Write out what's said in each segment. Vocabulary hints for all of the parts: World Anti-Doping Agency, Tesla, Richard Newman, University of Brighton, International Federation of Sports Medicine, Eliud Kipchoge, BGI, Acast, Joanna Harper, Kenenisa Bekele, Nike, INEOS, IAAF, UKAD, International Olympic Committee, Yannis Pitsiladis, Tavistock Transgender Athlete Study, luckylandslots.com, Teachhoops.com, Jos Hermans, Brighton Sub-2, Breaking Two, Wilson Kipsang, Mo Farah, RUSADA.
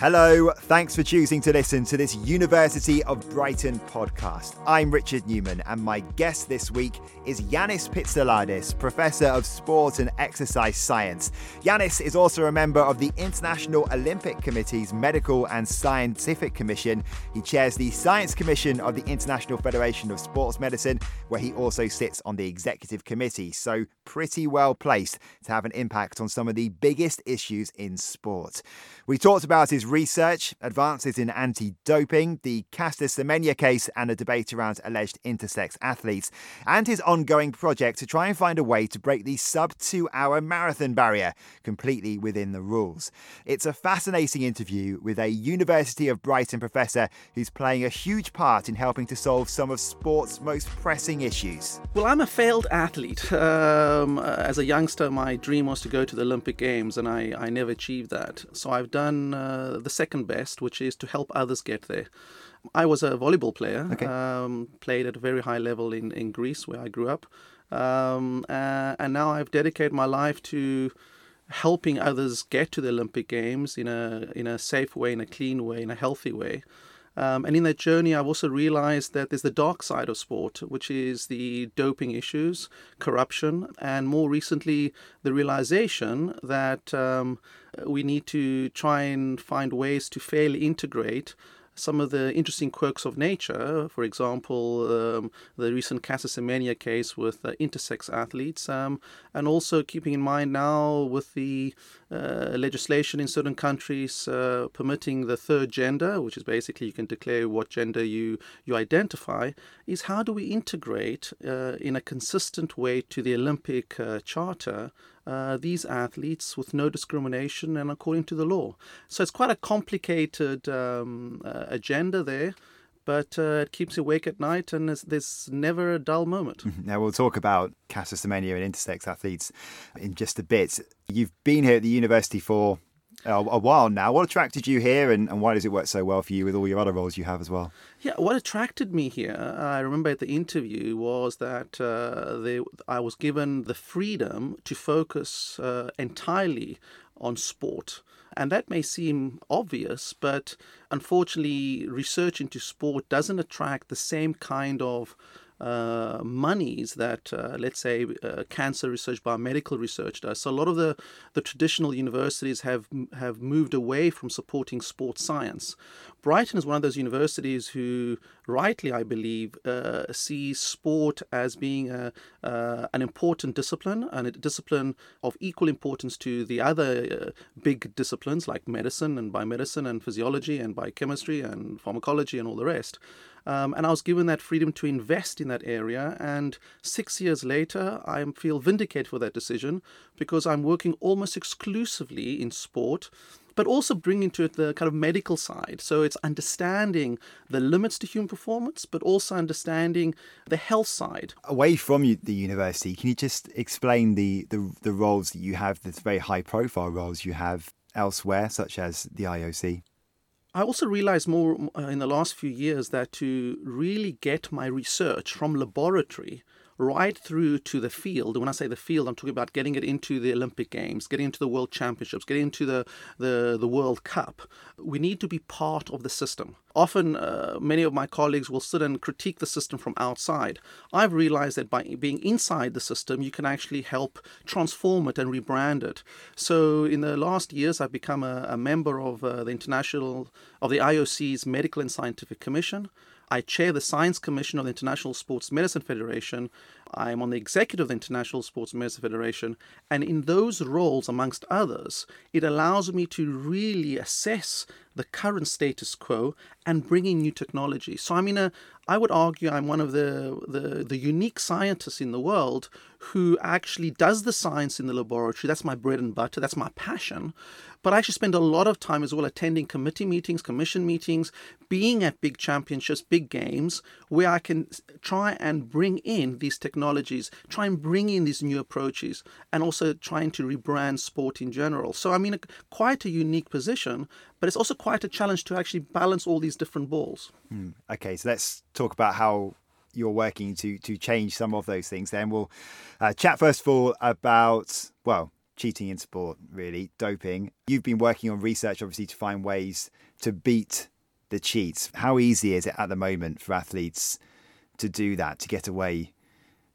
Hello, thanks for choosing to listen to this University of Brighton podcast. I'm Richard Newman and my guest this week is Yannis Pitsiladis, Professor of Sport and Exercise Science. Yannis is also a member of the International Olympic Committee's Medical and Scientific Commission. He chairs the Science Commission of the International Federation of Sports Medicine, where he also sits on the Executive Committee, so pretty well placed to have an impact on some of the biggest issues in sport. We talked about his research, advances in anti-doping, the Caster Semenya case and a debate around alleged intersex athletes, and his ongoing project to try and find a way to break the sub-2-hour marathon barrier completely within the rules. It's a fascinating interview with a University of Brighton professor who's playing a huge part in helping to solve some of sport's most pressing issues. Well, I'm a failed athlete. As a youngster, my dream was to go to the Olympic Games and I never achieved that. So I've done the second best, which is to help others get there. I was a volleyball player, played at a very high level in Greece, where I grew up. And now I've dedicated my life to helping others get to the Olympic Games in a safe way, in a clean way, in a healthy way. And in that journey, I've also realized that there's the dark side of sport, which is the doping issues, corruption, and more recently, the realization that we need to try and find ways to fairly integrate some of the interesting quirks of nature. For example, the recent Caster Semenya case with intersex athletes, and also keeping in mind now with the legislation in certain countries permitting the third gender, which is basically you can declare what gender you identify, is how do we integrate in a consistent way to the Olympic Charter these athletes with no discrimination and according to the law. So it's quite a complicated agenda there, but it keeps you awake at night and there's never a dull moment. Now we'll talk about Caster Semenya and intersex athletes in just a bit. You've been here at the university for a while now. What attracted you here and why does it work so well for you with all your other roles you have as well? Yeah, what attracted me here, I remember at the interview, was that I was given the freedom to focus entirely on sport. And that may seem obvious, but unfortunately, research into sport doesn't attract the same kind of monies that, let's say, cancer research, biomedical research does. So a lot of the traditional universities have moved away from supporting sports science. Brighton is one of those universities who, rightly, I believe, sees sport as being an important discipline and a discipline of equal importance to the other big disciplines like medicine and biomedicine and physiology and biochemistry and pharmacology and all the rest. And I was given that freedom to invest in that area. And 6 years later, I feel vindicated for that decision because I'm working almost exclusively in sport, but also bring into it the kind of medical side. So it's understanding the limits to human performance, but also understanding the health side. Away from the university, can you just explain the roles that you have, the very high profile roles you have elsewhere, such as the IOC? I also realized more in the last few years that to really get my research from laboratory right through to the field, when I say the field, I'm talking about getting it into the Olympic Games, getting into the World Championships, getting into the World Cup, we need to be part of the system. Often, many of my colleagues will sit and critique the system from outside. I've realized that by being inside the system, you can actually help transform it and rebrand it. So in the last years, I've become a member of the IOC's Medical and Scientific Commission. I chair the Science Commission of the International Sports Medicine Federation. I'm on the executive of the International Sports Medicine Federation. And in those roles, amongst others, it allows me to really assess the current status quo and bring in new technology. So I would argue I'm one of the unique scientists in the world who actually does the science in the laboratory. That's my bread and butter. That's my passion. But I actually spend a lot of time as well attending committee meetings, commission meetings, being at big championships, big games, where I can try and bring in these technologies, try and bring in these new approaches, and also trying to rebrand sport in general. So quite a unique position, but it's also quite a challenge to actually balance all these different balls. Okay, so let's talk about how you're working to change some of those things. Then we'll chat first of all about cheating in sport, really, doping. You've been working on research, obviously, to find ways to beat the cheats. How easy is it at the moment for athletes to do that, to get away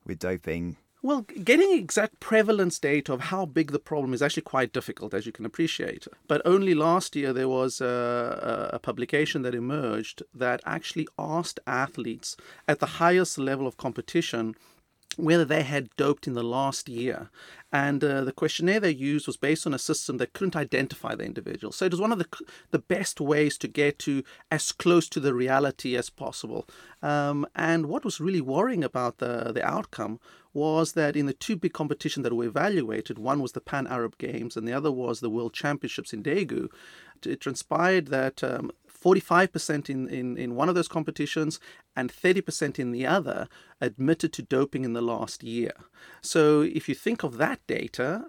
with doping? Well, getting exact prevalence data of how big the problem is actually quite difficult, as you can appreciate. But only last year there was a publication that emerged that actually asked athletes at the highest level of competition whether they had doped in the last year. And the questionnaire they used was based on a system that couldn't identify the individual. So it was one of the best ways to get to as close to the reality as possible. And what was really worrying about the outcome was that in the two big competitions that were evaluated, one was the Pan-Arab Games and the other was the World Championships in Daegu, it transpired that 45% in one of those competitions and 30% in the other admitted to doping in the last year. So if you think of that data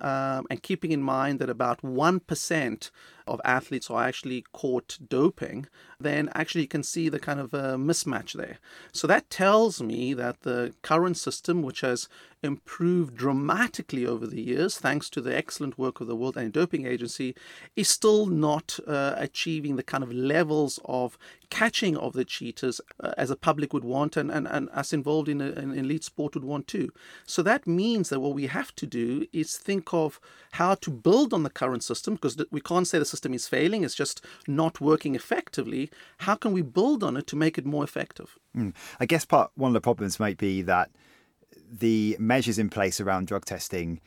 and keeping in mind that about 1% of athletes are actually caught doping, then actually you can see the kind of mismatch there. So that tells me that the current system, which has improved dramatically over the years, thanks to the excellent work of the World Anti-Doping Agency, is still not achieving the kind of levels of catching of the cheaters as a public would want and us involved in elite sport would want too. So that means that what we have to do is think of how to build on the current system, because we can't say the system is failing, it's just not working effectively. How can we build on it to make it more effective? I guess one of the problems might be that the measures in place around drug testing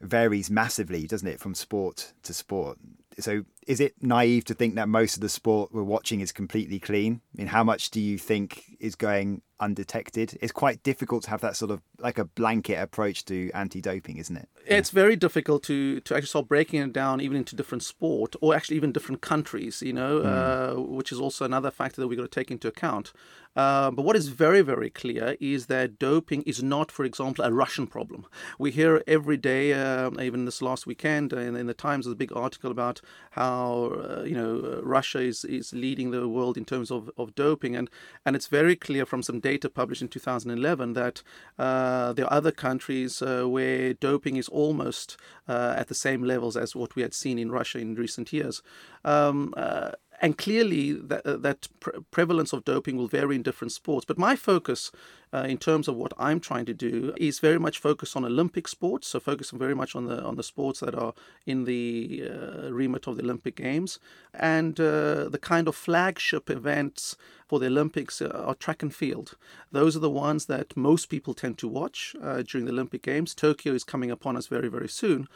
varies massively, doesn't it, from sport to sport? So is it naive to think that most of the sport we're watching is completely clean? I mean, how much do you think is going undetected? It's quite difficult to have that sort of like a blanket approach to anti-doping, isn't it? It's very difficult to actually start breaking it down even into different sport or actually even different countries, which is also another factor that we've got to take into account. But what is very, very clear is that doping is not, for example, a Russian problem. We hear every day, even this last weekend, in the Times, there's a big article about how Russia is leading the world in terms of doping. And it's very clear from some data published in 2011 that there are other countries where doping is almost at the same levels as what we had seen in Russia in recent years. And clearly that prevalence of doping will vary in different sports. But my focus in terms of what I'm trying to do is very much focused on Olympic sports, so focusing very much on the sports that are in the remit of the Olympic Games. And the kind of flagship events for the Olympics are track and field. Those are the ones that most people tend to watch during the Olympic Games. Tokyo is coming upon us very, very soon.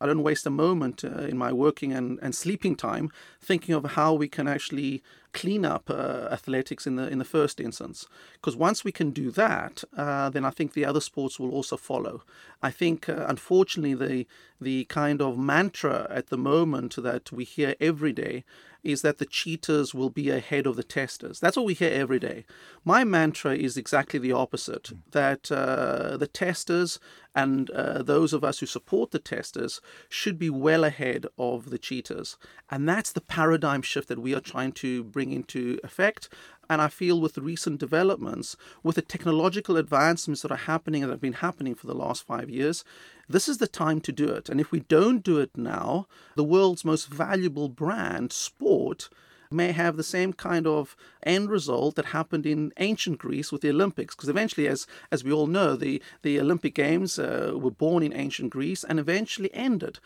I don't waste a moment in my working and sleeping time thinking of how we can actually clean up athletics in the first instance. Because once we can do that, then I think the other sports will also follow. I think, unfortunately, the kind of mantra at the moment that we hear every day is that the cheaters will be ahead of the testers. That's what we hear every day. My mantra is exactly the opposite, that the testers and those of us who support the testers should be well ahead of the cheaters. And that's the paradigm shift that we are trying to bring into effect. And I feel with the recent developments, with the technological advancements that are happening and have been happening for the last 5 years, this is the time to do it. And if we don't do it now, the world's most valuable brand, sport, may have the same kind of end result that happened in ancient Greece with the Olympics. Because eventually, as we all know, the Olympic Games were born in ancient Greece and eventually ended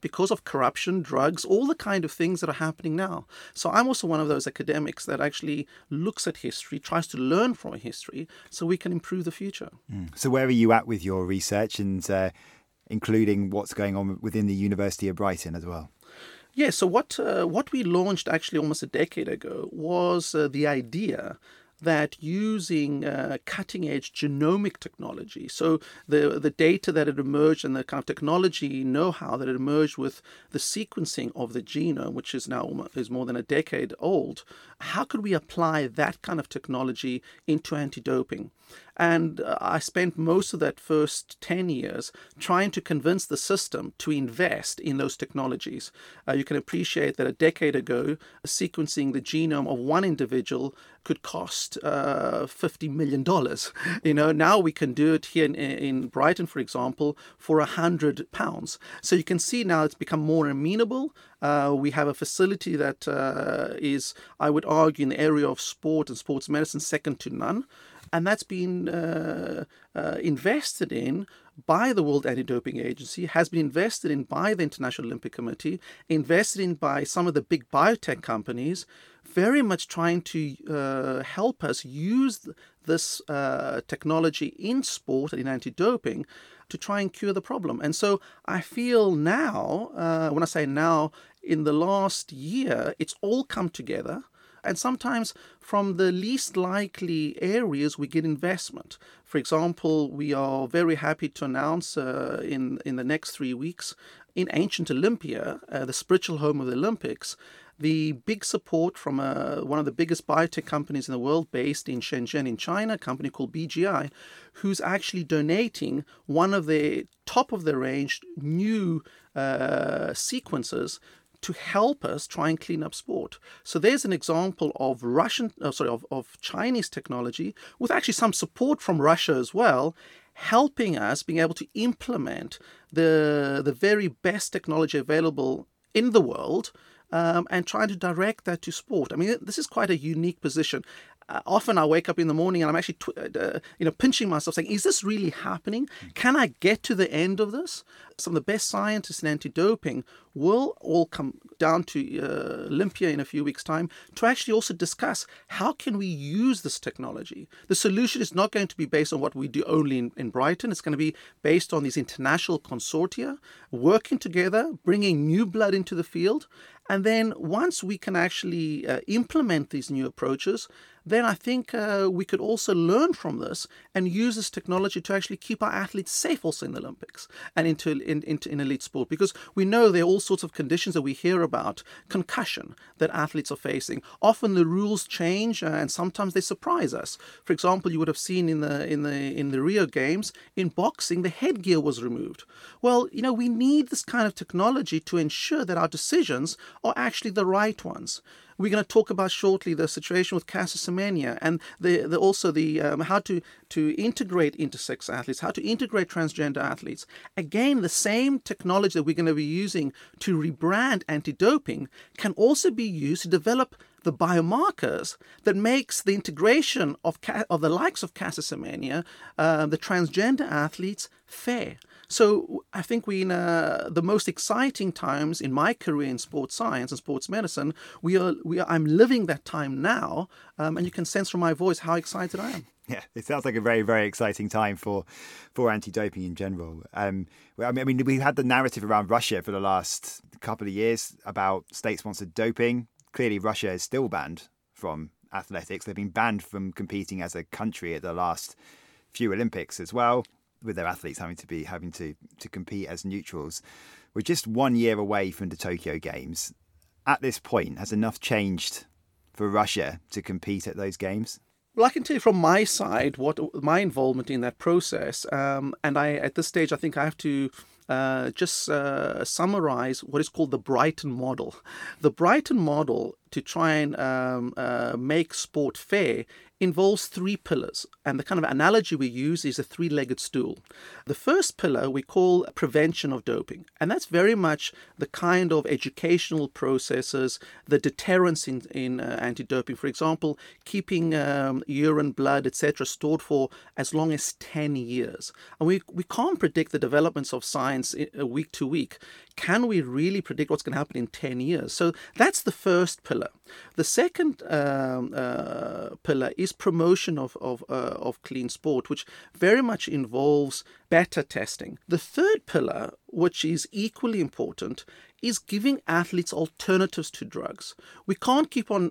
because of corruption, drugs, all the kind of things that are happening now. So I'm also one of those academics that actually looks at history, tries to learn from history so we can improve the future. So where are you at with your research and including what's going on within the University of Brighton as well? Yeah, so what we launched actually almost a decade ago was the idea that using cutting-edge genomic technology, so the data that had emerged and the kind of technology know-how that had emerged with the sequencing of the genome, which is now is more than a decade old, how could we apply that kind of technology into anti-doping? And I spent most of that first 10 years trying to convince the system to invest in those technologies. You can appreciate that a decade ago, sequencing the genome of one individual could cost $50 million. You know, now we can do it here in Brighton, for example, for £100. So you can see now it's become more amenable. We have a facility that is, I would argue, in the area of sport and sports medicine, second to none. And that's been invested in by the World Anti-Doping Agency, has been invested in by the International Olympic Committee, invested in by some of the big biotech companies, very much trying to help us use this technology in sport and in anti-doping to try and cure the problem. And so I feel now, when I say now, in the last year, it's all come together. And sometimes from the least likely areas, we get investment. For example, we are very happy to announce in the next 3 weeks, in ancient Olympia, the spiritual home of the Olympics, the big support from one of the biggest biotech companies in the world based in Shenzhen in China, a company called BGI, who's actually donating one of the top of the range new sequences to help us try and clean up sport. So there's an example of Chinese technology with actually some support from Russia as well, helping us being able to implement the very best technology available in the world and trying to direct that to sport. I mean, this is quite a unique position. Often I wake up in the morning and I'm actually pinching myself saying, is this really happening? Can I get to the end of this? Some of the best scientists in anti-doping will all come down to Olympia in a few weeks' time to actually also discuss how can we use this technology. The solution is not going to be based on what we do only in Brighton. It's going to be based on these international consortia working together, bringing new blood into the field. And then once we can actually implement these new approaches, then I think we could also learn from this and use this technology to actually keep our athletes safe also in the Olympics and in elite sport. Because we know there are all sorts of conditions that we hear about, concussion that athletes are facing. Often the rules change and sometimes they surprise us. For example, you would have seen in the Rio Games, in boxing, the headgear was removed. Well, you know, we need this kind of technology to ensure that our decisions are actually the right ones. We're going to talk about shortly the situation with Caster Semenya and also how to integrate intersex athletes, how to integrate transgender athletes. Again, the same technology that we're going to be using to rebrand anti-doping can also be used to develop the biomarkers that makes the integration of the likes of Caster Semenya, the transgender athletes, fair. So I think we're in the most exciting times in my career in sports science and sports medicine. I'm living that time now, and you can sense from my voice how excited I am. Yeah, it sounds like a very, very exciting time for anti-doping in general. We've had the narrative around Russia for the last couple of years about state-sponsored doping. Clearly, Russia is still banned from athletics. They've been banned from competing as a country at the last few Olympics as well, with their athletes having to compete as neutrals. We're just 1 year away from the Tokyo Games. At this point, has enough changed for Russia to compete at those games? Well, I can tell you from my side what my involvement in that process, and I at this stage I think I have to just summarize what is called the Brighton model. The Brighton model, to try and make sport fair, involves three pillars. And the kind of analogy we use is a three-legged stool. The first pillar we call prevention of doping. And that's very much the kind of educational processes, the deterrence in anti-doping. For example, keeping urine, blood, etc. stored for as long as 10 years. And we can't predict the developments of science week to week. Can we really predict what's going to happen in 10 years? So that's the first pillar. The second pillar is promotion of clean sport, which very much involves better testing. The third pillar, which is equally important, is giving athletes alternatives to drugs. We can't keep on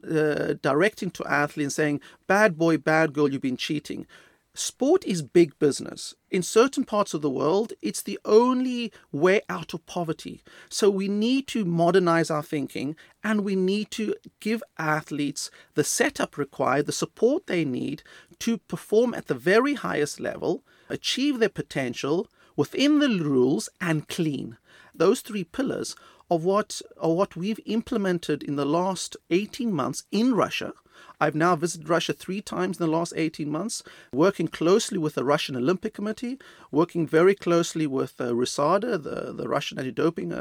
directing to athletes and saying, bad boy, bad girl, you've been cheating. Sport is big business. In certain parts of the world, it's the only way out of poverty. So we need to modernize our thinking, and we need to give athletes the setup required, the support they need to perform at the very highest level, achieve their potential within the rules and clean. Those three pillars are what we've implemented in the last 18 months in Russia. I've now visited Russia 3 times in the last 18 months, working closely with the Russian Olympic Committee, working very closely with RUSADA, the Russian anti-doping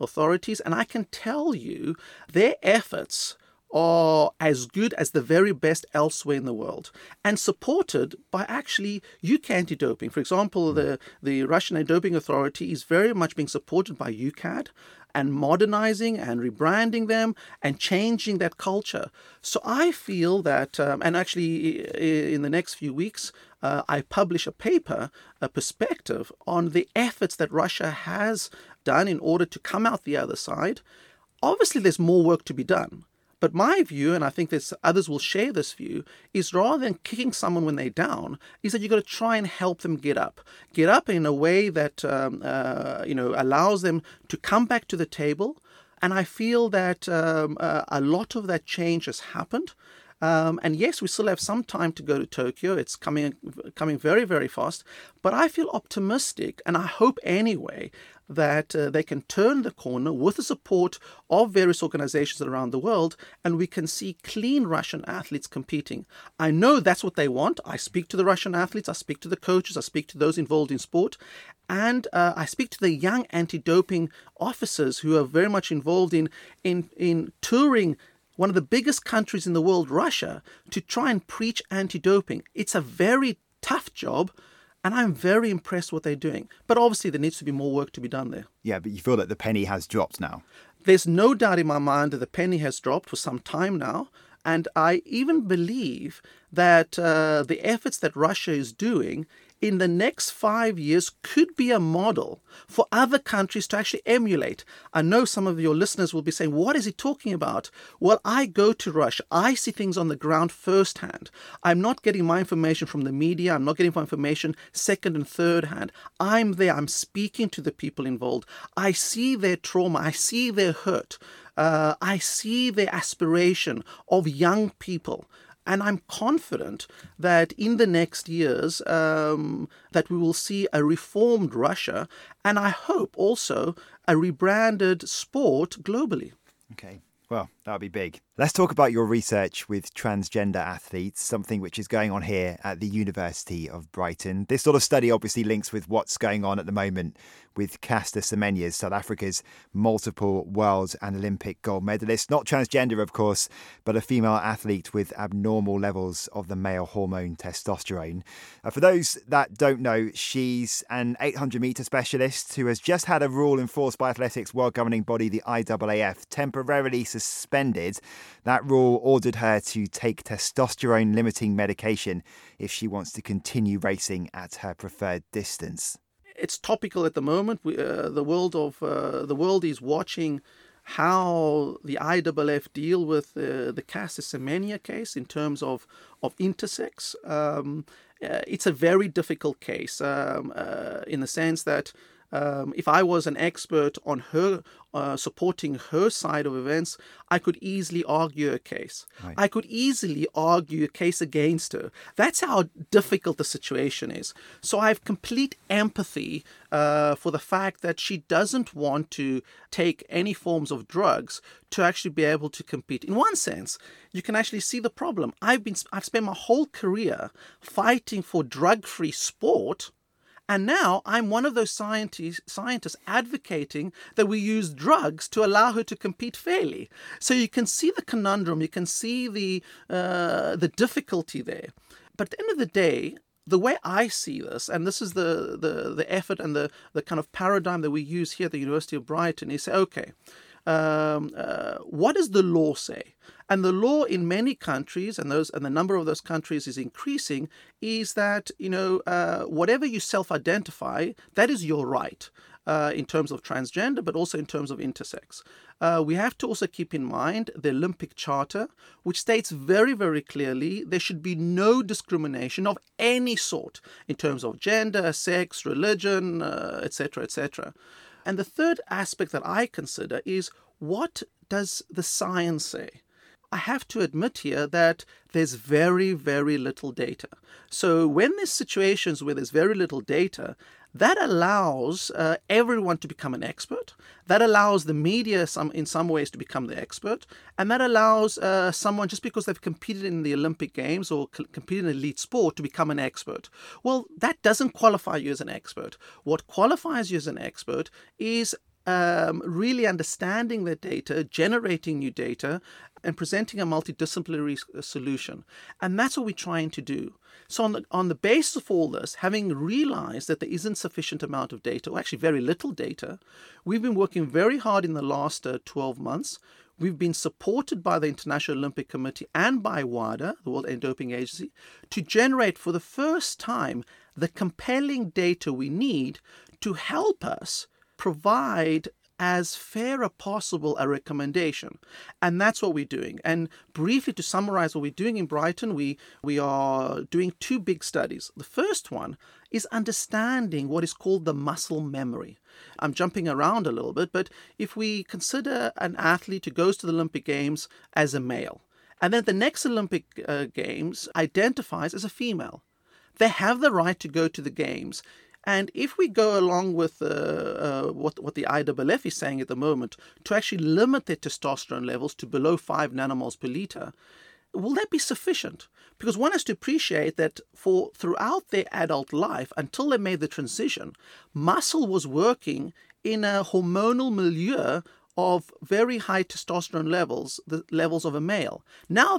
authorities. And I can tell you their efforts are as good as the very best elsewhere in the world, and supported by actually UK anti-doping. For example, the Russian anti-doping authority is very much being supported by UKAD, and modernizing and rebranding them and changing that culture. So I feel that, and actually in the next few weeks, I publish a paper, a perspective on the efforts that Russia has done in order to come out the other side. Obviously, there's more work to be done. But my view, and I think there's others will share this view, is rather than kicking someone when they're down, is that you've got to try and help them get up in a way that allows them to come back to the table. And I feel that a lot of that change has happened. And yes, we still have some time to go to Tokyo. It's coming very, very fast. But I feel optimistic, and I hope anyway, that they can turn the corner with the support of various organizations around the world, and we can see clean Russian athletes competing. I know that's what they want. I speak to the Russian athletes. I speak to the coaches. I speak to those involved in sport. And I speak to the young anti-doping officers who are very much involved in touring one of the biggest countries in the world, Russia, to try and preach anti-doping. It's a very tough job, and I'm very impressed what they're doing. But obviously, there needs to be more work to be done there. Yeah, but you feel that the penny has dropped now? There's no doubt in my mind that the penny has dropped for some time now. And I even believe that the efforts that Russia is doing in the next 5 years could be a model for other countries to actually emulate. I know some of your listeners will be saying, what is he talking about? Well, I go to Russia. I see things on the ground firsthand. I'm not getting my information from the media. I'm not getting my information second and third hand. I'm there. I'm speaking to the people involved. I see their trauma. I see their hurt. I see their aspiration of young people. And I'm confident that in the next years that we will see a reformed Russia, and I hope also a rebranded sport globally. Okay, well, that would be big. Let's talk about your research with transgender athletes, something which is going on here at the University of Brighton. This sort of study obviously links with what's going on at the moment with Caster Semenya's, South Africa's multiple world and Olympic gold medalist. Not transgender, of course, but a female athlete with abnormal levels of the male hormone testosterone. For those that don't know, she's an 800-metre specialist who has just had a rule enforced by athletics world governing body, the IAAF, temporarily suspended. That rule ordered her to take testosterone-limiting medication if she wants to continue racing at her preferred distance. It's topical at the moment. The world is watching how the IAAF deal with the Caster Semenya case in terms of intersex. It's a very difficult case in the sense that if I was an expert on her, supporting her side of events, I could easily argue a case. Right. I could easily argue a case against her. That's how difficult the situation is. So I have complete empathy for the fact that she doesn't want to take any forms of drugs to actually be able to compete. In one sense, you can actually see the problem. I've spent my whole career fighting for drug-free sport. And now I'm one of those scientists advocating that we use drugs to allow her to compete fairly. So you can see the conundrum, you can see the difficulty there. But at the end of the day, the way I see this, and this is the effort and the kind of paradigm that we use here at the University of Brighton, is say, okay, what does the law say? And the law in many countries, and the number of those countries is increasing, is that whatever you self-identify, that is your right in terms of transgender, but also in terms of intersex. we have to also keep in mind the Olympic Charter, which states very, very clearly there should be no discrimination of any sort in terms of gender, sex, religion, etc., etc. And the third aspect that I consider is, what does the science say? I have to admit here that there's very, very little data. So when there's situations where there's very little data, that allows everyone to become an expert. That allows the media in some ways to become the expert. And that allows someone, just because they've competed in the Olympic Games or competed in elite sport, to become an expert. Well, that doesn't qualify you as an expert. What qualifies you as an expert is really understanding the data, generating new data, and presenting a multidisciplinary solution. And that's what we're trying to do. So on the basis of all this, having realized that there isn't sufficient amount of data, or actually very little data, we've been working very hard in the last 12 months. We've been supported by the International Olympic Committee and by WADA, the World Anti-Doping Agency, to generate for the first time the compelling data we need to help us provide as fair as possible a recommendation. And that's what we're doing. And briefly, to summarize what we're doing in Brighton, we are doing two big studies. The first one is understanding what is called the muscle memory. I'm jumping around a little bit, but if we consider an athlete who goes to the Olympic Games as a male, and then the next Olympic Games identifies as a female, they have the right to go to the Games. And if we go along with what the IAAF is saying at the moment, to actually limit their testosterone levels to below 5 nanomoles per litre, will that be sufficient? Because one has to appreciate that throughout their adult life, until they made the transition, muscle was working in a hormonal milieu of very high testosterone levels, the levels of a male. Now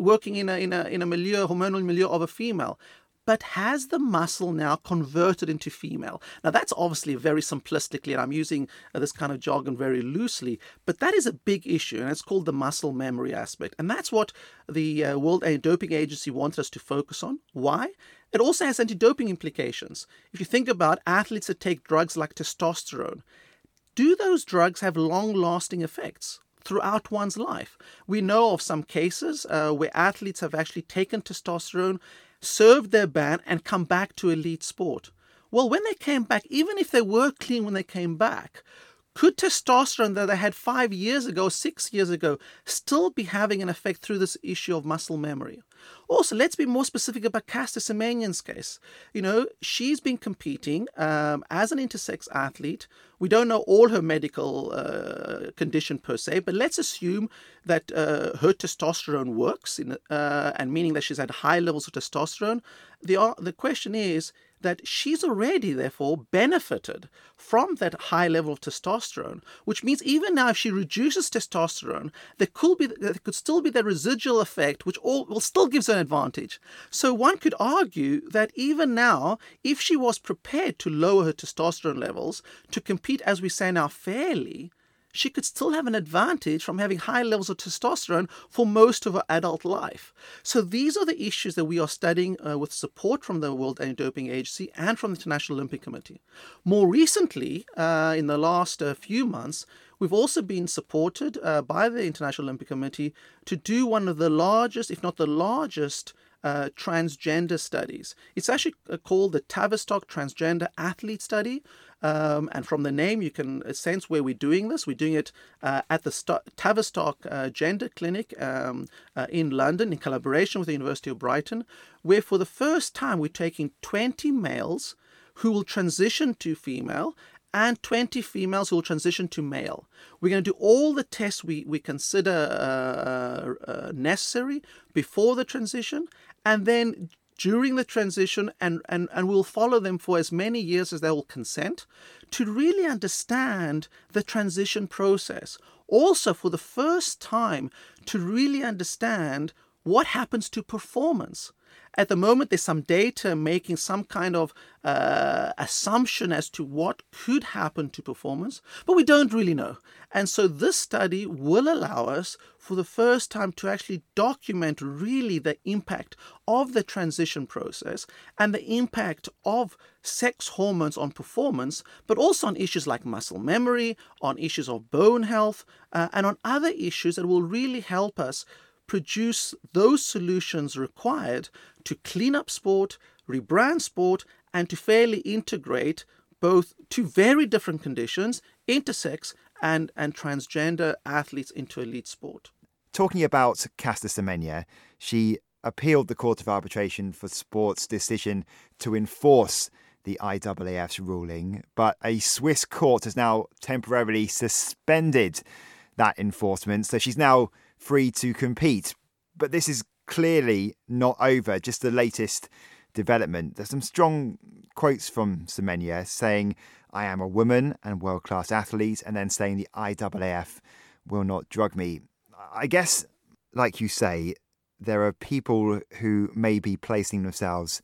working in a milieu, hormonal milieu of a female. But has the muscle now converted into female? Now, that's obviously very simplistically, and I'm using this kind of jargon very loosely, but that is a big issue, and it's called the muscle memory aspect. And that's what the World Anti-Doping Agency wants us to focus on. Why? It also has anti-doping implications. If you think about athletes that take drugs like testosterone, do those drugs have long-lasting effects throughout one's life? We know of some cases where athletes have actually taken testosterone, served their ban, and come back to elite sport. Well, when they came back, even if they were clean when they came back, could testosterone that they had 5 years ago, 6 years ago, still be having an effect through this issue of muscle memory? Also, let's be more specific about Caster Semenya's case. You know, she's been competing as an intersex athlete. We don't know all her medical condition per se, but let's assume that her testosterone works, and meaning that she's had high levels of testosterone. The question is that she's already, therefore, benefited from that high level of testosterone, which means even now if she reduces testosterone, there could still be the residual effect, which still gives her an advantage. So one could argue that even now, if she was prepared to lower her testosterone levels to compete, as we say now, fairly, she could still have an advantage from having high levels of testosterone for most of her adult life. So these are the issues that we are studying with support from the World Anti-Doping Agency and from the International Olympic Committee. More recently, in the last few months, we've also been supported by the International Olympic Committee to do one of the largest, if not the largest, transgender studies. It's actually called the Tavistock Transgender Athlete Study. And from the name, you can sense where we're doing this. We're doing it at the Tavistock Gender Clinic in London, in collaboration with the University of Brighton, where for the first time we're taking 20 males who will transition to female and 20 females who will transition to male. We're going to do all the tests we consider necessary before the transition, and then during the transition, and we'll follow them for as many years as they will consent, to really understand the transition process. Also, for the first time, to really understand what happens to performance. At the moment, there's some data making some kind of assumption as to what could happen to performance, but we don't really know. And so this study will allow us for the first time to actually document really the impact of the transition process and the impact of sex hormones on performance, but also on issues like muscle memory, on issues of bone health, and on other issues that will really help us produce those solutions required to clean up sport, rebrand sport, and to fairly integrate both two very different conditions, intersex and transgender athletes into elite sport. Talking about Caster Semenya, she appealed the Court of Arbitration for Sport's decision to enforce the IAAF's ruling, but a Swiss court has now temporarily suspended that enforcement, so she's now free to compete. But this is clearly not over, just the latest development. There's some strong quotes from Semenya saying, "I am a woman and world-class athlete," and then saying the IAAF will not drug me. I guess, like you say, there are people who may be placing themselves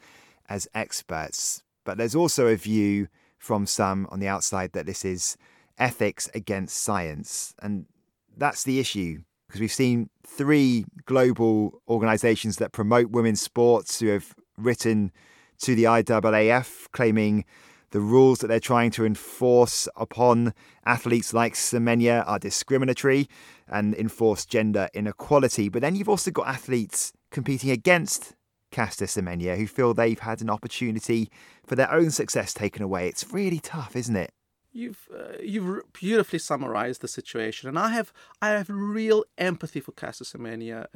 as experts, but there's also a view from some on the outside that this is ethics against science. And that's the issue, because we've seen three global organisations that promote women's sports who have written to the IAAF claiming the rules that they're trying to enforce upon athletes like Semenya are discriminatory and enforce gender inequality. But then you've also got athletes competing against Caster Semenya who feel they've had an opportunity for their own success taken away. It's really tough, isn't it? You've beautifully summarised the situation, and I have real empathy for Caster Semenya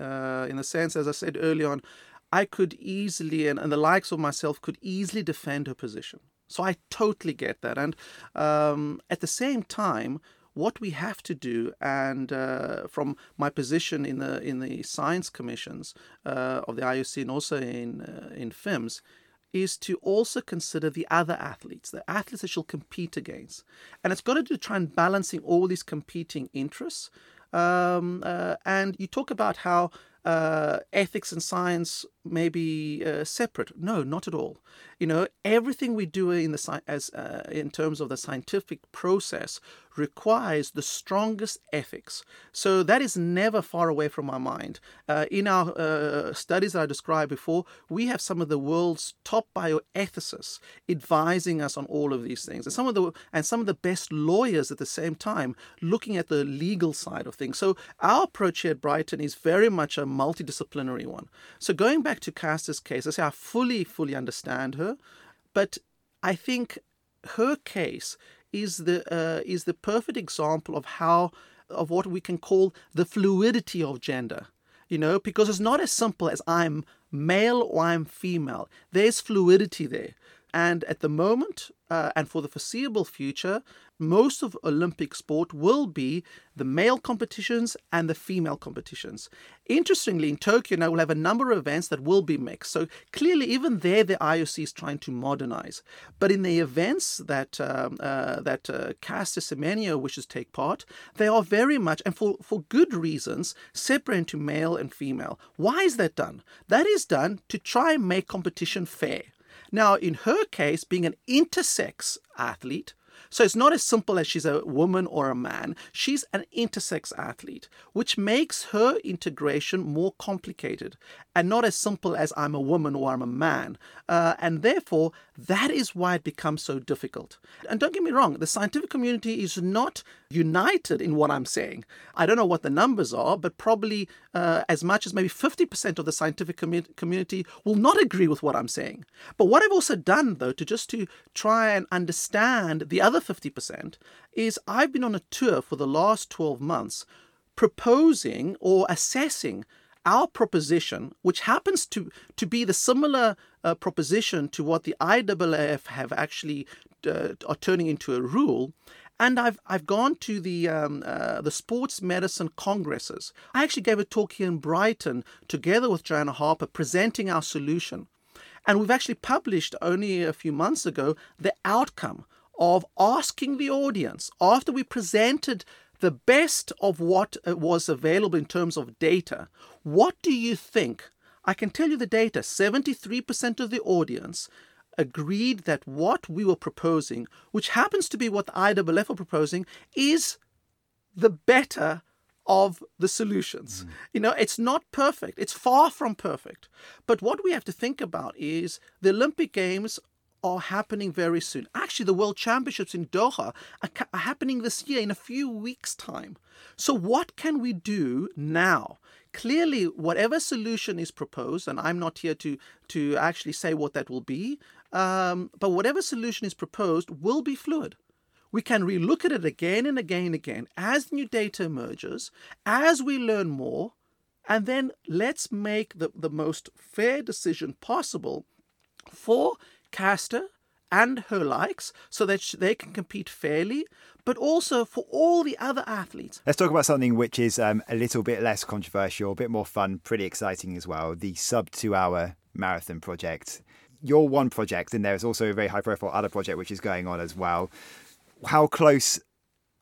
in the sense, as I said early on, I could easily and the likes of myself could easily defend her position. So I totally get that, and at the same time, what we have to do, and from my position in the science commissions of the IOC and also in FIMS, is to also consider the other athletes, that she'll compete against. And it's got to do try and balancing all these competing interests. And you talk about how ethics and science may be separate. No, not at all. You know, everything we do in terms of the scientific process requires the strongest ethics. So that is never far away from my mind. In our studies that I described before, we have some of the world's top bioethicists advising us on all of these things, and some of the best lawyers at the same time looking at the legal side of things. So our approach here at Brighton is very much a multidisciplinary one. So going back to Caster's case, I say I fully understand her, but I think her case is the perfect example of what we can call the fluidity of gender, you know, because it's not as simple as I'm male or I'm female. There's fluidity there. And at the moment, and for the foreseeable future, most of Olympic sport will be the male competitions and the female competitions. Interestingly, in Tokyo now we'll have a number of events that will be mixed. So clearly, even there, the IOC is trying to modernize. But in the events that that Caster Semenya wishes to take part, they are very much, and for good reasons, separate into male and female. Why is that done? That is done to try and make competition fair. Now, in her case, being an intersex athlete, so it's not as simple as she's a woman or a man. She's an intersex athlete, which makes her integration more complicated and not as simple as I'm a woman or I'm a man. And therefore, that is why it becomes so difficult. And don't get me wrong, the scientific community is not united in what I'm saying. I don't know what the numbers are, but probably as much as maybe 50% of the scientific community will not agree with what I'm saying. But what I've also done, though, to try and understand the other 50% is I've been on a tour for the last 12 months proposing or assessing our proposition, which happens to be the similar proposition to what the IAAF have actually are turning into a rule. And I've gone to the sports medicine congresses. I actually gave a talk here in Brighton together with Joanna Harper presenting our solution. And we've actually published only a few months ago the outcome of asking the audience, after we presented the best of what was available in terms of data, what do you think I can tell you the data, 73% of the audience agreed that what we were proposing, which happens to be what the IAAF are proposing, is the better of the solutions. You know, it's not perfect. It's far from perfect. But what we have to think about is the Olympic Games are happening very soon. Actually, the World Championships in Doha are happening this year in a few weeks' time. So what can we do now? Clearly, whatever solution is proposed, and I'm not here to actually say what that will be, but whatever solution is proposed will be fluid. We can relook at it again and again and again as new data emerges, as we learn more, and then let's make the most fair decision possible for Caster and her likes so that they can compete fairly, but also for all the other athletes. Let's talk about something which is a little bit less controversial, a bit more fun, pretty exciting as well, the sub-2-hour marathon project. You're one project, and there's also a very high-profile other project which is going on as well. How close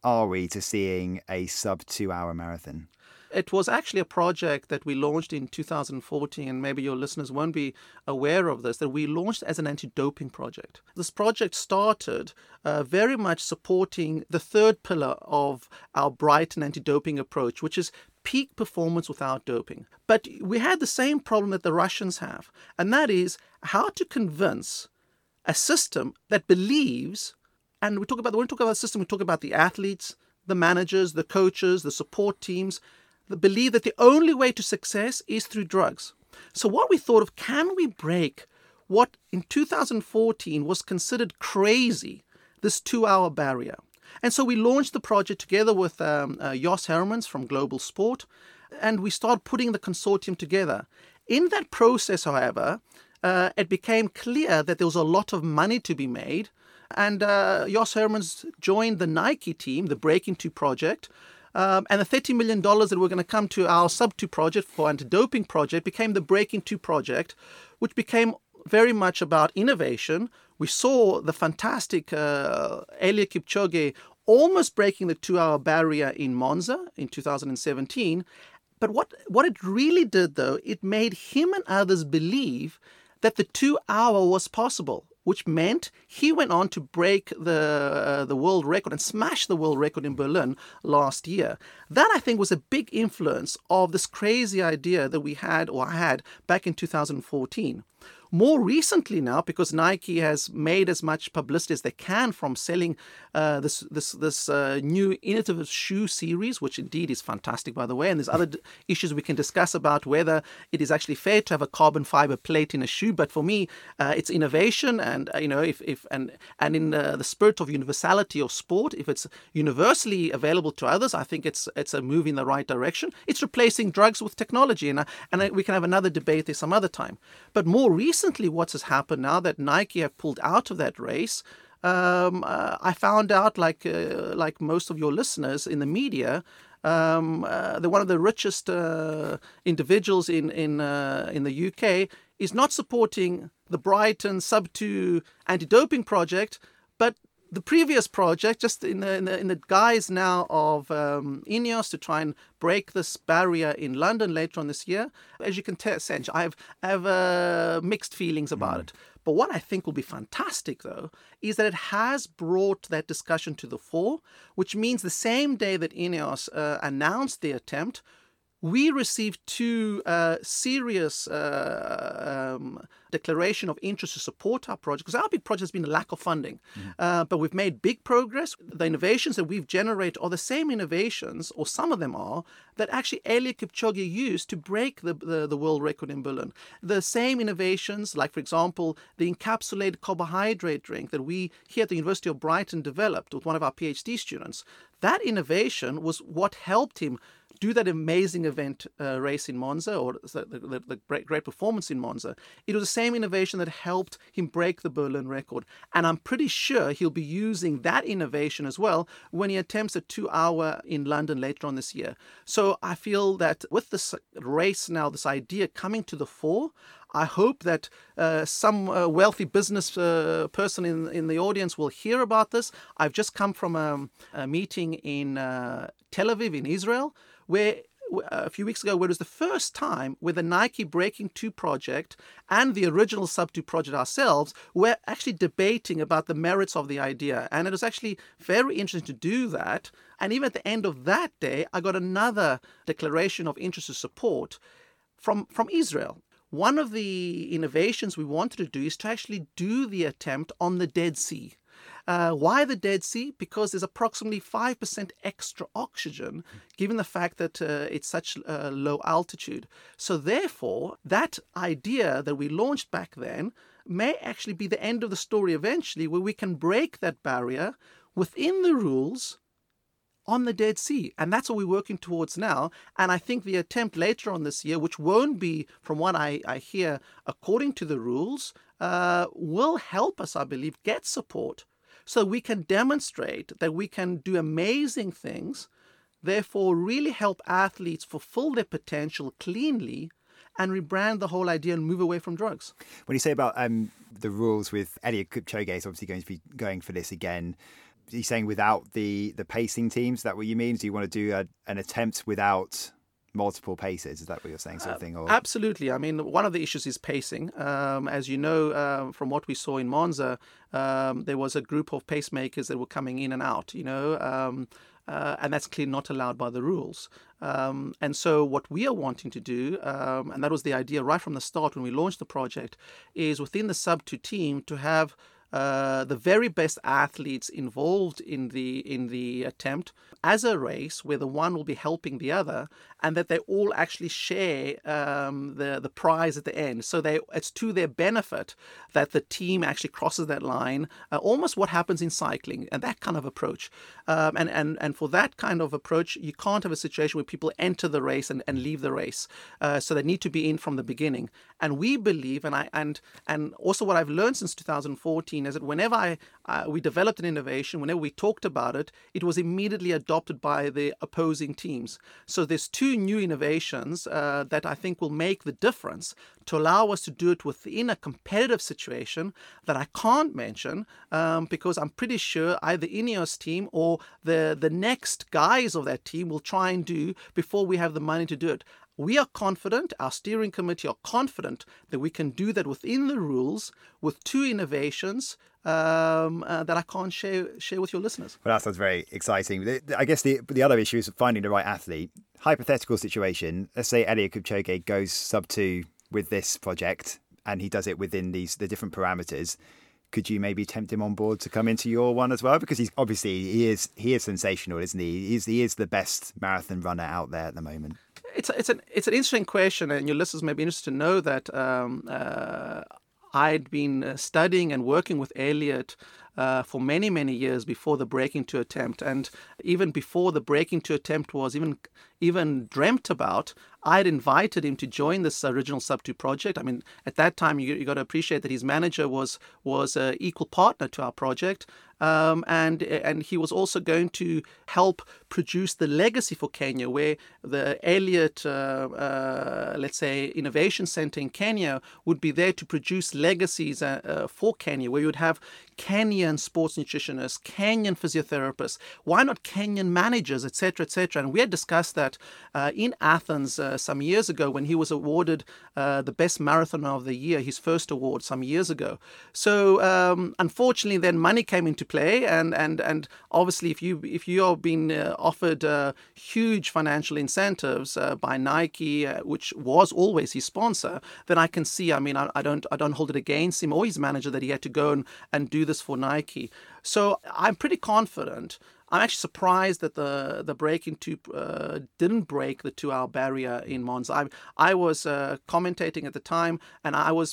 are we to seeing a sub-2-hour marathon? It was actually a project that we launched in 2014, and maybe your listeners won't be aware of this, that we launched as an anti-doping project. This project started very much supporting the third pillar of our Brighton anti-doping approach, which is peak performance without doping. But we had the same problem that the Russians have, and that is how to convince a system that believes, and when we talk about the system, we talk about the athletes, the managers, the coaches, the support teams, the belief that the only way to success is through drugs. So what we thought of, can we break what in 2014 was considered crazy, this 2-hour barrier? And so we launched the project together with Jos Hermans from Global Sport, and we started putting the consortium together. In that process, however, it became clear that there was a lot of money to be made, and Jos Hermans joined the Nike team, the Breaking Two project, and the $30 million that were going to come to our Sub-2 project for anti-doping project became the Breaking Two project, which became very much about innovation. We saw the fantastic Eliud Kipchoge almost breaking the 2-hour barrier in Monza in 2017. But what it really did, though, it made him and others believe that the 2-hour was possible, which meant he went on to break the world record and smash the world record in Berlin last year. That, I think, was a big influence of this crazy idea that we had, or I had, back in 2014. More recently now, because Nike has made as much publicity as they can from selling this new innovative shoe series, which indeed is fantastic, by the way, and there's other issues we can discuss about whether it is actually fair to have a carbon fiber plate in a shoe. But for me, it's innovation, and in the spirit of universality of sport, if it's universally available to others, I think it's a move in the right direction. It's replacing drugs with technology, and we can have another debate there some other time. But more recently, what has happened now that Nike have pulled out of that race, I found out, like most of your listeners in the media, that one of the richest individuals in the UK is not supporting the Brighton Sub-2 anti-doping project, but the previous project, just in the guise now of INEOS to try and break this barrier in London later on this year. As you can sense, I have mixed feelings about it. But what I think will be fantastic, though, is that it has brought that discussion to the fore, which means the same day that INEOS announced the attempt, we received two serious declaration of interest to support our project, because our big project has been a lack of funding. But we've made big progress. The innovations that we've generated are the same innovations, or some of them are, that actually Eliud Kipchoge used to break the world record in Berlin. The same innovations, like, for example, the encapsulated carbohydrate drink that we here at the University of Brighton developed with one of our PhD students. That innovation was what helped him do that amazing event race in Monza, or the great performance in Monza. It was the same innovation that helped him break the Berlin record. And I'm pretty sure he'll be using that innovation as well when he attempts a 2-hour in London later on this year. So I feel that with this race now, this idea coming to the fore, I hope that some wealthy business person in the audience will hear about this. I've just come from a meeting in Tel Aviv in Israel, where a few weeks ago, where it was the first time where the Nike Breaking Two project and the original Sub-2 project ourselves were actually debating about the merits of the idea. And it was actually very interesting to do that. And even at the end of that day, I got another declaration of interest and support from Israel. One of the innovations we wanted to do is to actually do the attempt on the Dead Sea. Why the Dead Sea? Because there's approximately 5% extra oxygen, given the fact that it's such low altitude. So therefore, that idea that we launched back then may actually be the end of the story eventually, where we can break that barrier within the rules on the Dead Sea. And that's what we're working towards now. And I think the attempt later on this year, which won't be, from what I hear, according to the rules, will help us, I believe, get support so we can demonstrate that we can do amazing things, therefore really help athletes fulfill their potential cleanly and rebrand the whole idea and move away from drugs. When you say about the rules with Eliud Kipchoge, is obviously going to be going for this again. Are you saying without the pacing teams? Is that what you mean? Do you want to do an attempt without multiple paces? Is that what you're saying, sort of thing? Or... Absolutely. I mean, one of the issues is pacing. As you know, from what we saw in Monza, there was a group of pacemakers that were coming in and out, you know, and that's clearly not allowed by the rules. And so what we are wanting to do, and that was the idea right from the start when we launched the project, is within the Sub-2 team to have the very best athletes involved in the attempt as a race where the one will be helping the other, and that they all actually share the prize at the end. So it's to their benefit that the team actually crosses that line, almost what happens in cycling, and that kind of approach. And for that kind of approach, you can't have a situation where people enter the race and leave the race. So they need to be in from the beginning. And we believe, and also what I've learned since 2014, is that whenever we developed an innovation, whenever we talked about it, it was immediately adopted by the opposing teams. So there's two new innovations that I think will make the difference to allow us to do it within a competitive situation that I can't mention because I'm pretty sure either INEOS team or the next guys of that team will try and do before we have the money to do it. We are confident, our steering committee are confident that we can do that within the rules with two innovations that I can't share with your listeners. Well, that sounds very exciting. I guess the other issue is finding the right athlete. Hypothetical situation, let's say Eliud Kipchoge goes Sub-2 with this project and he does it within the different parameters. Could you maybe tempt him on board to come into your one as well? Because he's obviously he is sensational, isn't he? He is the best marathon runner out there at the moment. It's an interesting question, and your listeners may be interested to know that I'd been studying and working with Eliud for many, many years before the Breaking Two attempt. And even before the Breaking Two attempt was even dreamt about, I'd invited him to join this original Sub-2 project. I mean, at that time, you got to appreciate that his manager was an equal partner to our project. And he was also going to help produce the legacy for Kenya, where the Eliud, Innovation Center in Kenya would be there to produce legacies for Kenya, where you would have Kenyan sports nutritionists, Kenyan physiotherapists, why not Kenyan managers, etc., etc. And we had discussed that in Athens some years ago when he was awarded the best marathoner of the year, his first award some years ago. So unfortunately, then money came into play, and obviously, if you are being offered huge financial incentives by Nike, which was always his sponsor, then I can see. I mean, I don't hold it against him or his manager that he had to go and do this for Nike. So I'm pretty confident. I'm actually surprised that the Breaking Two didn't break the 2-hour barrier in Monza. I was commentating at the time, and I was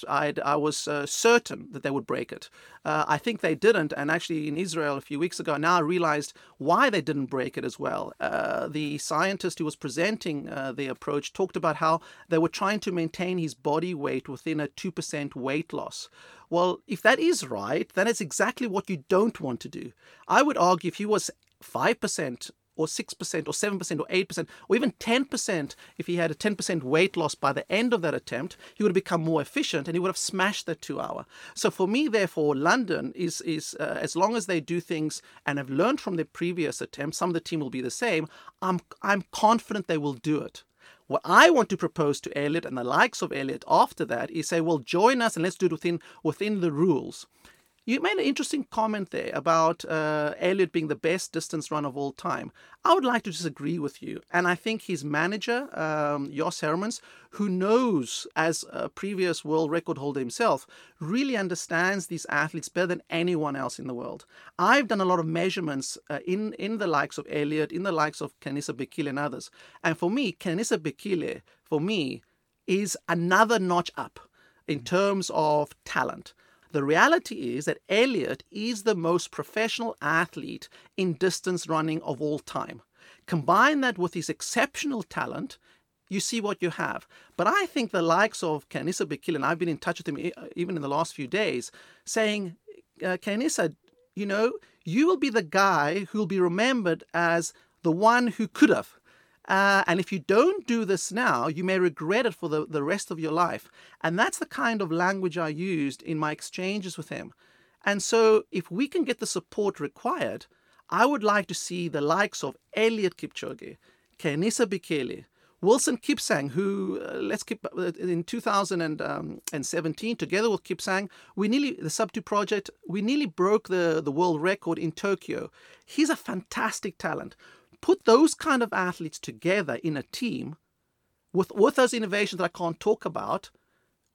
certain that they would break it. I think they didn't, and actually in Israel a few weeks ago, now I realized why they didn't break it as well. The scientist who was presenting the approach talked about how they were trying to maintain his body weight within a 2% weight loss. Well, if that is right, then it's exactly what you don't want to do. I would argue if he was 5% or 6% or 7% or 8% or even 10%, if he had a 10% weight loss by the end of that attempt, he would have become more efficient and he would have smashed that 2 hour. So for me, therefore, London is as long as they do things and have learned from their previous attempts, some of the team will be the same, I'm confident they will do it. What I want to propose to Eliud and the likes of Eliud after that is say, well, join us and let's do it within the rules. You made an interesting comment there about Eliud being the best distance runner of all time. I would like to disagree with you. And I think his manager, Jos Hermans, who knows as a previous world record holder himself, really understands these athletes better than anyone else in the world. I've done a lot of measurements in the likes of Eliud, in the likes of Kenenisa Bekele and others. And for me, Kenenisa Bekele, is another notch up in terms of talent. The reality is that Eliud is the most professional athlete in distance running of all time. Combine that with his exceptional talent, you see what you have. But I think the likes of Kenenisa Bekele, and I've been in touch with him even in the last few days, saying, Kenenisa, you will be the guy who will be remembered as the one who could have. And if you don't do this now, you may regret it for the rest of your life. And that's the kind of language I used in my exchanges with him. And so if we can get the support required, I would like to see the likes of Eliud Kipchoge, Kenenisa Bekele, Wilson Kipsang, who in 2017, together with Kipsang, the Sub-2 project, we nearly broke the world record in Tokyo. He's a fantastic talent. Put those kind of athletes together in a team with those innovations that I can't talk about,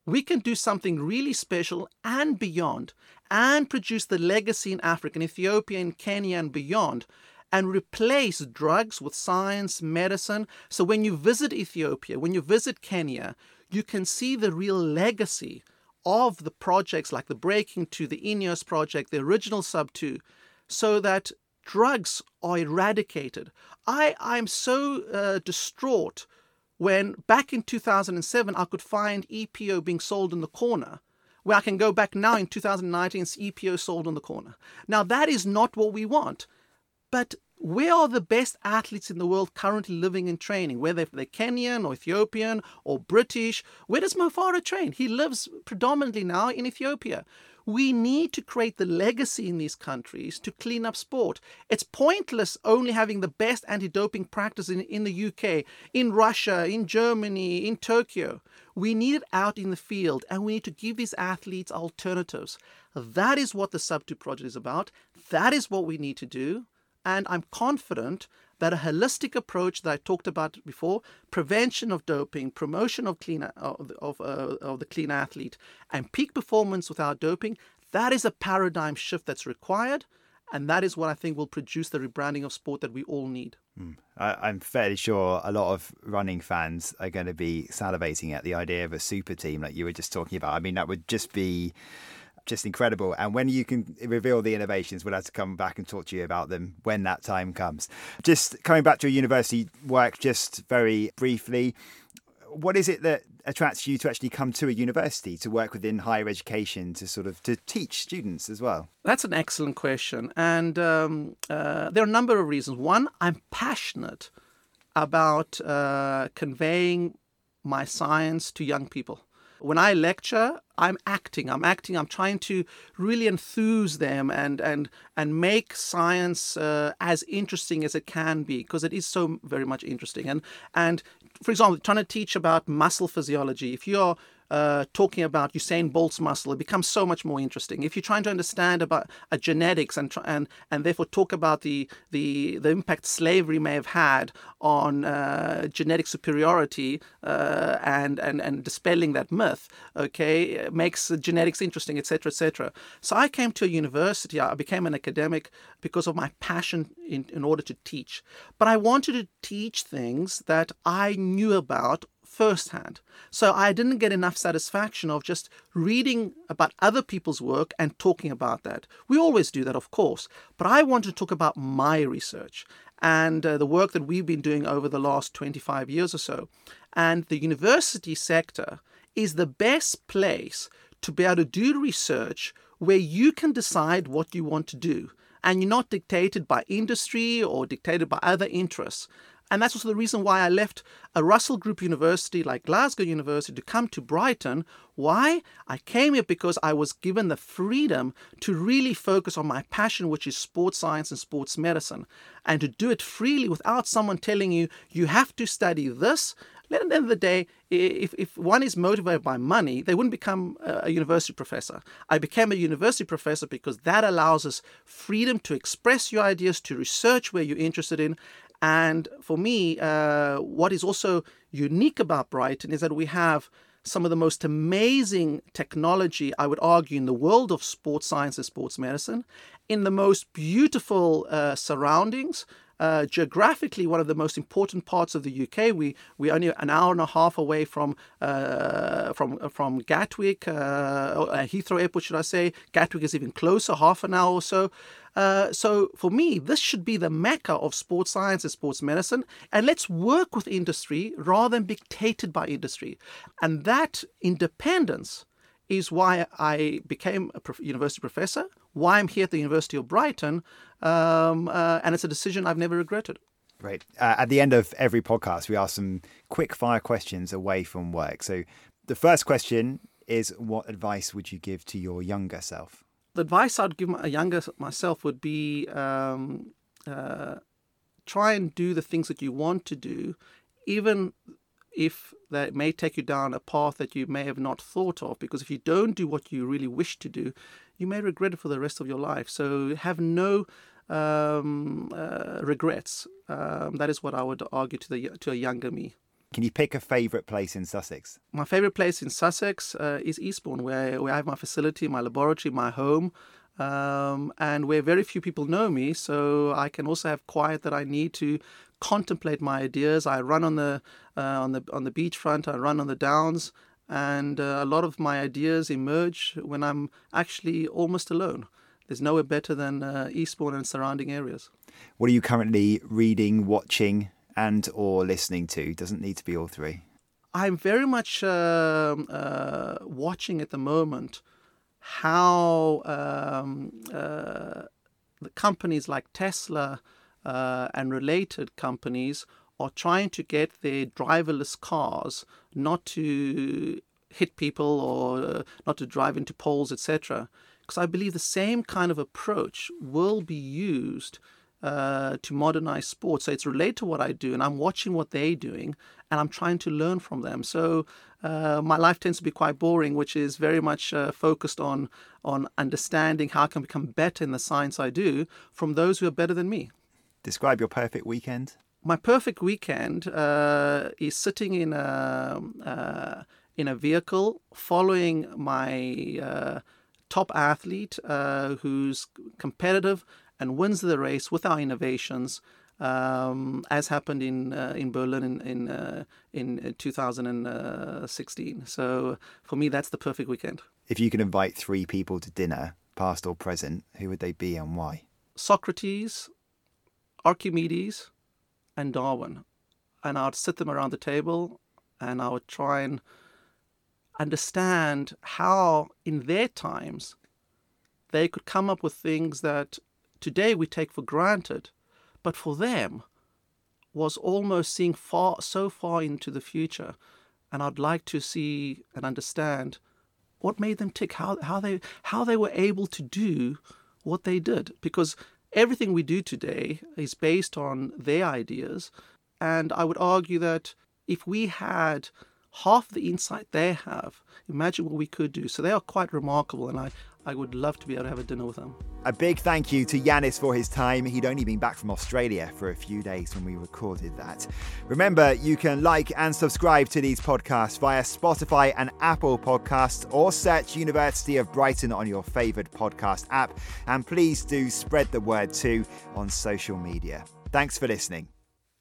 we can do something really special and beyond and produce the legacy in Africa, in Ethiopia, in Kenya and beyond, and replace drugs with science, medicine. So when you visit Ethiopia, when you visit Kenya, you can see the real legacy of the projects like the Breaking Two, the INEOS project, the original Sub-2, so that drugs are eradicated. I'm so distraught when back in 2007 I could find EPO being sold in the corner, where I can go back now in 2019 and see EPO sold on the corner. Now that is not what we want. But where are the best athletes in the world currently living and training? Whether they're Kenyan or Ethiopian or British, where does Mo Farah train? He lives predominantly now in Ethiopia. We need to create the legacy in these countries to clean up sport. It's pointless only having the best anti-doping practice in the UK, in Russia, in Germany, in Tokyo. We need it out in the field, and we need to give these athletes alternatives. That is what the Sub-2 project is about. That is what we need to do. And I'm confident that a holistic approach that I talked about before, prevention of doping, promotion of the clean athlete, and peak performance without doping, that is a paradigm shift that's required. And that is what I think will produce the rebranding of sport that we all need. I'm fairly sure a lot of running fans are going to be salivating at the idea of a super team like you were just talking about. I mean, that would just be just incredible. And when you can reveal the innovations, we'll have to come back and talk to you about them when that time comes. Just coming back to your university work, just very briefly, what is it that attracts you to actually come to a university to work within higher education, to sort of to teach students as well? That's an excellent question. And there are a number of reasons. One, I'm passionate about conveying my science to young people. When I lecture, I'm acting, I'm trying to really enthuse them and make science as interesting as it can be, because it is so very much interesting. And for example, trying to teach about muscle physiology, if you're talking about Usain Bolt's muscle, it becomes so much more interesting. If you're trying to understand about genetics and therefore talk about the impact slavery may have had on genetic superiority and dispelling that myth, okay, it makes genetics interesting, etc., etc. So I came to a university. I became an academic because of my passion in order to teach. But I wanted to teach things that I knew about firsthand. So I didn't get enough satisfaction of just reading about other people's work and talking about that. We always do that, of course, but I want to talk about my research and the work that we've been doing over the last 25 years or so. And the university sector is the best place to be able to do research where you can decide what you want to do. and you're not dictated by industry or dictated by other interests. And that's also the reason why I left a Russell Group university like Glasgow University to come to Brighton. Why? I came here because I was given the freedom to really focus on my passion, which is sports science and sports medicine, and to do it freely without someone telling you, you have to study this. At the end of the day, if one is motivated by money, they wouldn't become a university professor. I became a university professor because that allows us freedom to express your ideas, to research where you're interested in. And for me, what is also unique about Brighton is that we have some of the most amazing technology, I would argue, in the world of sports science and sports medicine, in the most beautiful surroundings. Geographically, one of the most important parts of the UK. We're only an hour and a half away from Gatwick, Heathrow Airport, should I say. Gatwick is even closer, half an hour or so. So for me, this should be the mecca of sports science and sports medicine. And let's work with industry rather than dictated by industry. And that independence is why I became a university professor, why I'm here at the University of Brighton, and it's a decision I've never regretted. Right. At the end of every podcast, we ask some quick fire questions away from work. So the first question is, what advice would you give to your younger self? The advice I'd give my younger myself would be try and do the things that you want to do, even if that may take you down a path that you may have not thought of, because if you don't do what you really wish to do, you may regret it for the rest of your life. So have no regrets. That is what I would argue to a younger me. Can you pick a favourite place in Sussex? My favourite place in Sussex is Eastbourne, where I have my facility, my laboratory, my home, and where very few people know me, so I can also have quiet that I need to contemplate my ideas. I run on the beachfront. I run on the downs, and a lot of my ideas emerge when I'm actually almost alone. There's nowhere better than Eastbourne and surrounding areas. What are you currently reading, watching, and/or listening to? Doesn't need to be all three. I'm very much watching at the moment how the companies like Tesla and related companies are trying to get their driverless cars not to hit people or not to drive into poles, etc. Because I believe the same kind of approach will be used to modernize sports. So it's related to what I do, and I'm watching what they're doing, and I'm trying to learn from them. So my life tends to be quite boring, which is very much focused on understanding how I can become better in the science I do from those who are better than me. Describe your perfect weekend. My perfect weekend is sitting in a vehicle following my top athlete who's competitive and wins the race with our innovations, as happened in Berlin in 2016. So for me, that's the perfect weekend. If you could invite three people to dinner, past or present, who would they be and why? Socrates, Archimedes, and Darwin. And I would sit them around the table and I would try and understand how in their times they could come up with things that today we take for granted, but for them was almost seeing so far into the future. And I'd like to see and understand what made them tick, how they were able to do what they did. Because everything we do today is based on their ideas. And I would argue that if we had half the insight they have, imagine what we could do. So they are quite remarkable, and I would love to be able to have a dinner with them. A big thank you to Yannis for his time. He'd only been back from Australia for a few days when we recorded that. Remember, you can like and subscribe to these podcasts via Spotify and Apple Podcasts, or search University of Brighton on your favoured podcast app. And please do spread the word too on social media. Thanks for listening.